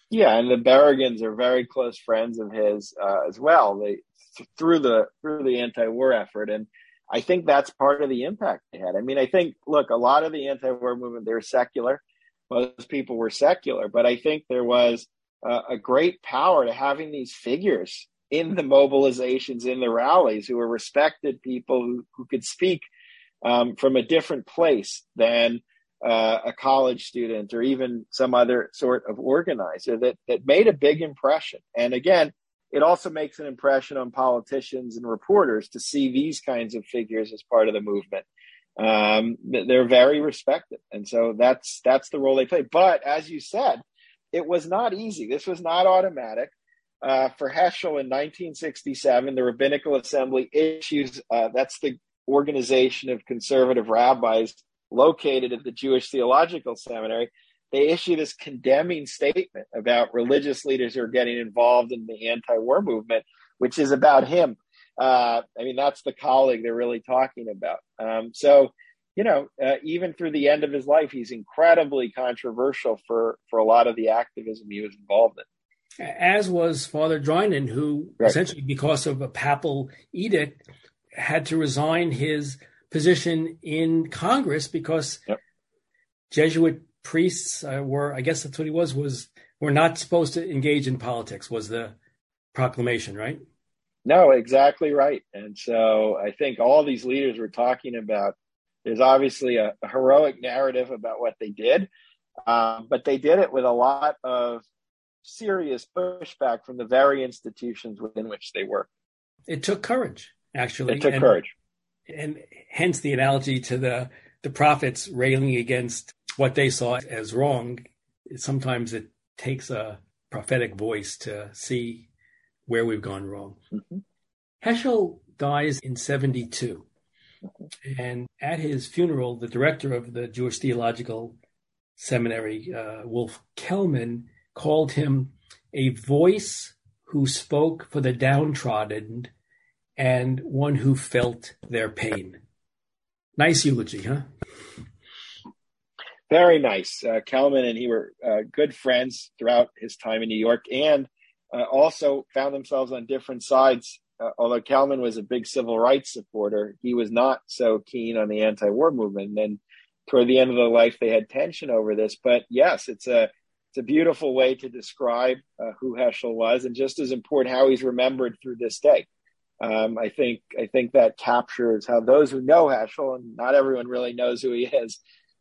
Yeah, and the Berrigans are very close friends of his uh, as well. They th- through the through the anti-war effort, and I think that's part of the impact they had. I mean, I think look, a lot of the anti-war movement, they were secular. Most people were secular, but I think there was uh, a great power to having these figures in the mobilizations, in the rallies, who were respected people who, who could speak um, from a different place than Uh, a college student or even some other sort of organizer that, that made a big impression. And again, it also makes an impression on politicians and reporters to see these kinds of figures as part of the movement. Um, they're very respected. And so that's, that's the role they play. But as you said, it was not easy. This was not automatic. Uh, for Heschel in nineteen sixty-seven, the Rabbinical Assembly issues, uh, that's the organization of conservative rabbis located at the Jewish Theological Seminary, they issue this condemning statement about religious leaders who are getting involved in the anti-war movement, which is about him. Uh, I mean, that's the colleague they're really talking about. Um, so, you know, uh, even through the end of his life, he's incredibly controversial for, for a lot of the activism he was involved in. As was Father Drinan, who right. essentially, because of a papal edict, had to resign his position in Congress because yep. Jesuit priests uh, were, I guess that's what he was, was were not supposed to engage in politics, was the proclamation, right? No, exactly right. And so I think all these leaders were talking about, there's obviously a, a heroic narrative about what they did, um, but they did it with a lot of serious pushback from the very institutions within which they worked. It took courage, actually. It took and- courage. And hence the analogy to the, the prophets railing against what they saw as wrong. Sometimes it takes a prophetic voice to see where we've gone wrong. Mm-hmm. Heschel dies in seventy-two. Mm-hmm. And at his funeral, the director of the Jewish Theological Seminary, uh, Wolf Kellman, called him a voice who spoke for the downtrodden and one who felt their pain. Nice eulogy, huh? Very nice. Uh, Kellman and he were uh, good friends throughout his time in New York, and uh, also found themselves on different sides. Uh, although Kellman was a big civil rights supporter, he was not so keen on the anti-war movement. And then toward the end of their life, they had tension over this. But yes, it's a it's a beautiful way to describe uh, who Heschel was, and just as important, how he's remembered through this day. Um, I think I think that captures how those who know Heschel, and not everyone really knows who he is.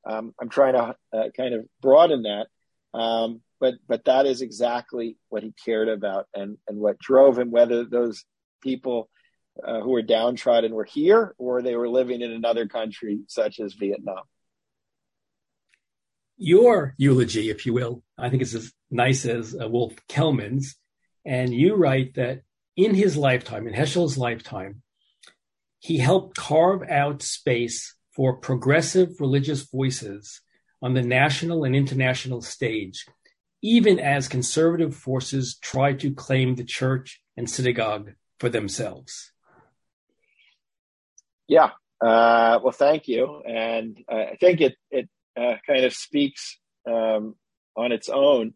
Um, I'm trying to uh, kind of broaden that, um, but but that is exactly what he cared about and, and what drove him, whether those people uh, who were downtrodden were here or they were living in another country such as Vietnam. Your eulogy, if you will, I think it's as nice as uh, Wolf Kellman's, and you write that in his lifetime, in Heschel's lifetime, he helped carve out space for progressive religious voices on the national and international stage, even as conservative forces tried to claim the church and synagogue for themselves. Yeah, uh, well, thank you. And uh, I think it, it uh, kind of speaks um, on its own.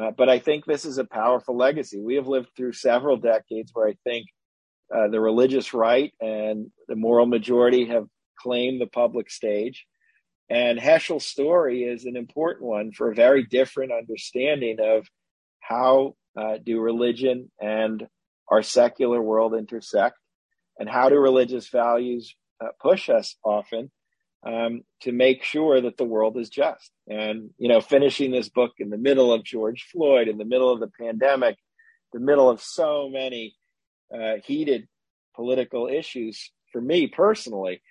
Uh, but I think this is a powerful legacy. We have lived through several decades where I think uh, the religious right and the moral majority have claimed the public stage. And Heschel's story is an important one for a very different understanding of how uh, do religion and our secular world intersect, and how do religious values uh, push us often um, to make sure that the world is just. And, you know, finishing this book in the middle of George Floyd, in the middle of the pandemic, the middle of so many uh, heated political issues, for me personally,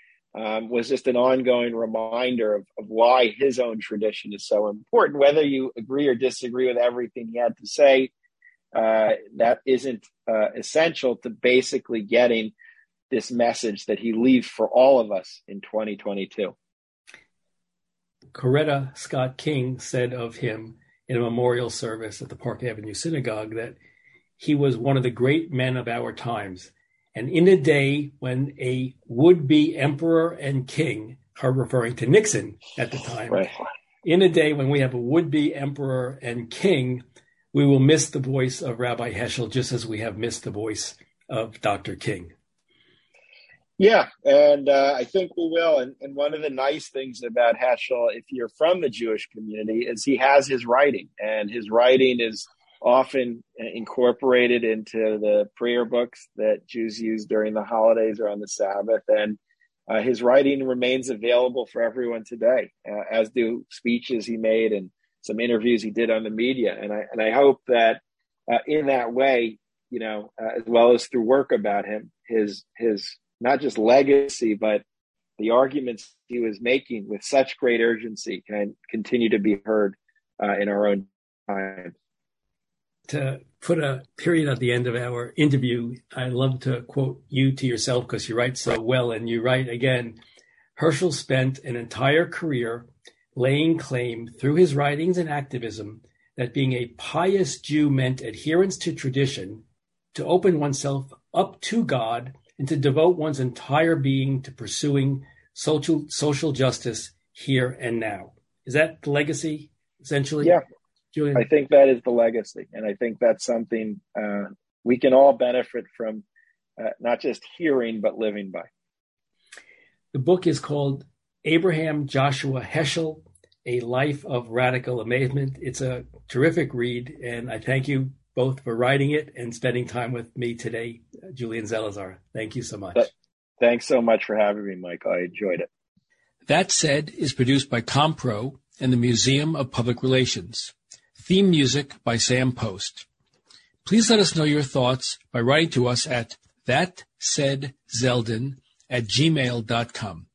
Um, was just an ongoing reminder of, of why his own tradition is so important. Whether you agree or disagree with everything he had to say, uh, that isn't uh, essential to basically getting this message that he leaves for all of us in twenty twenty-two. Coretta Scott King said of him in a memorial service at the Park Avenue Synagogue that he was one of the great men of our times. And in a day when a would-be emperor and king, her referring to Nixon at the time, right. In a day when we have a would-be emperor and king, we will miss the voice of Rabbi Heschel, just as we have missed the voice of Doctor King. Yeah, and uh, I think we will. And, and one of the nice things about Heschel, if you're from the Jewish community, is he has his writing, and his writing is often incorporated into the prayer books that Jews use during the holidays or on the Sabbath. And uh, his writing remains available for everyone today, uh, as do speeches he made and some interviews he did on the media. And I, and I hope that uh, in that way, you know, uh, as well as through work about him, his, his not just legacy, but the arguments he was making with such great urgency can continue to be heard uh, in our own time. To put a period at the end of our interview, I love to quote you to yourself because you write so well, and you write again, Heschel spent an entire career laying claim through his writings and activism that being a pious Jew meant adherence to tradition, to open oneself up to God, and to devote one's entire being to pursuing social social justice here and now. Is that the legacy, essentially? Yeah. Julian. I think that is the legacy. And I think that's something uh, we can all benefit from, uh, not just hearing, but living by. The book is called Abraham Joshua Heschel, A Life of Radical Amazement. It's a terrific read. And I thank you both for writing it and spending time with me today, Julian Zelizer. Thank you so much. But thanks so much for having me, Mike. I enjoyed it. That Said is produced by Compro and the Museum of Public Relations. Theme music by Sam Post. Please let us know your thoughts by writing to us at thatsaidzeldin at gmail dot com.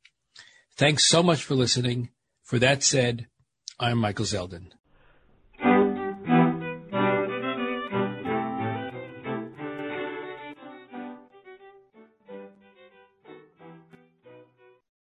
Thanks so much for listening. For That Said, I'm Michael Zeldin.